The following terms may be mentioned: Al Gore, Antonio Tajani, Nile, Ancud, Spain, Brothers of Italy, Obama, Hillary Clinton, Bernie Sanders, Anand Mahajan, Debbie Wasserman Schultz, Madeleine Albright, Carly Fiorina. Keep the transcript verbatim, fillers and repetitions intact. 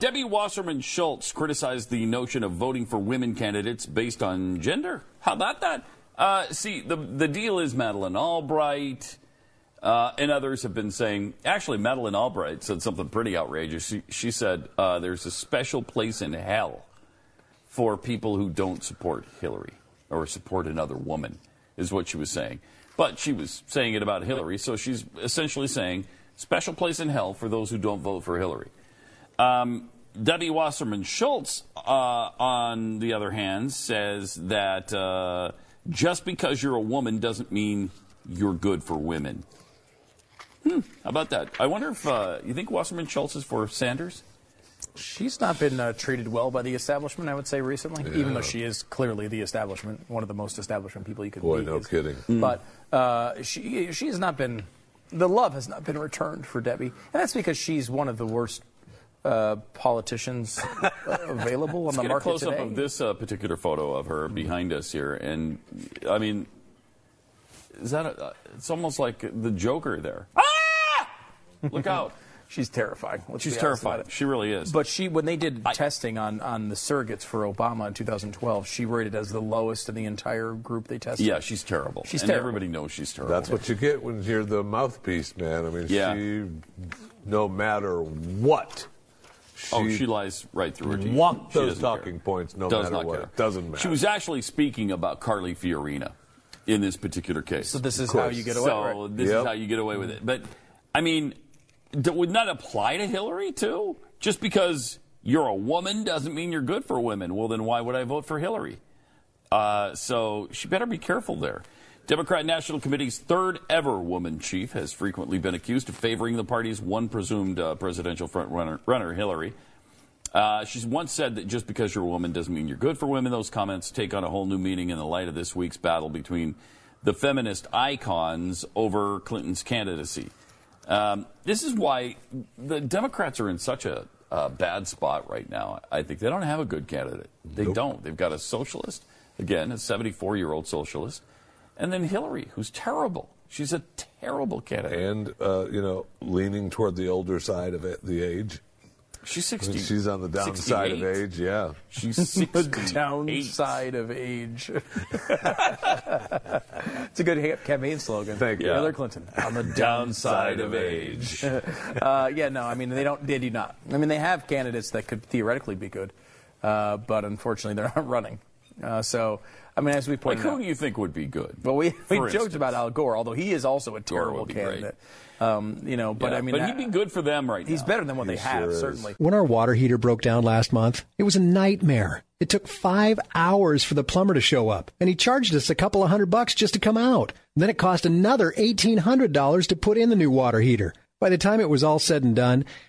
Debbie Wasserman Schultz criticized the notion of voting for women candidates based on gender. How about that? Uh, see, the, the deal is Madeleine Albright... Uh, and others have been saying, actually, Madeleine Albright said something pretty outrageous. She, she said uh, there's a special place in hell for people who don't support Hillary or support another woman, is what she was saying. But she was saying it about Hillary, so she's essentially saying special place in hell for those who don't vote for Hillary. Um, Debbie Wasserman Schultz, uh, on the other hand, says that uh, just because you're a woman doesn't mean you're good for women. Hmm, how about that? I wonder if uh, you think Wasserman Schultz is for Sanders? She's not been uh, treated well by the establishment, I would say, recently, yeah. Even though she is clearly the establishment, one of the most establishment people you could Boy, be. Boy, no is. kidding. Mm. But uh, she she has not been, the love has not been returned for Debbie. And that's because she's one of the worst uh, politicians available on the market today. Let's get a close-up of this uh, particular photo of her behind us here. And, I mean, is that a, it's almost like the Joker there. Look out. She's terrifying. She's terrifying. She really is. But she, when they did I, testing on, on the surrogates for Obama in two thousand twelve, she rated as the lowest in the entire group they tested. Yeah, she's terrible. She's and terrible. Everybody knows she's terrible. That's what you get when you're the mouthpiece, man. I mean, yeah. She, no matter what. She oh, she lies right through her teeth. Want those talking care. points no Does matter what. Care. It doesn't matter. She was actually speaking about Carly Fiorina in this particular case. So this is how you get away with it. So right? this yep. is how you get away with it. But, I mean... Would not apply to Hillary, too? Just because you're a woman doesn't mean you're good for women. Well, then why would I vote for Hillary? Uh, so she better be careful there. Democrat National Committee's third-ever woman chief has frequently been accused of favoring the party's one presumed uh, presidential front-runner, runner, Hillary. Uh, she's once said that just because you're a woman doesn't mean you're good for women. Those comments take on a whole new meaning in the light of this week's battle between the feminist icons over Clinton's candidacy. Um, this is why the Democrats are in such a, a bad spot right now. I think they don't have a good candidate. They nope. don't. They've got a socialist, again, a seventy-four-year-old socialist, and then Hillary, who's terrible. She's a terrible candidate. And, uh, you know, leaning toward the older side of it, the age. She's sixty. I mean, she's on the downside of age, yeah. She's sixty-eight. The downside of age. It's a good campaign slogan. Thank you. Yeah. Hillary Clinton, on the downside of age. uh, yeah, no, I mean, they don't. They do not. I mean, they have candidates that could theoretically be good, uh, but unfortunately they're not running. Uh, so, I mean, as we pointed out. Like, who do you think would be good? Well, we, we joked instance. about Al Gore, although he is also a terrible candidate. Um, you know, but yeah, I mean, but he'd be good for them right now. He's better than what he they sure have, is. certainly. When our water heater broke down last month, it was a nightmare. It took five hours for the plumber to show up, and he charged us a couple of hundred bucks just to come out. And then it cost another eighteen hundred dollars to put in the new water heater. By the time it was all said and done,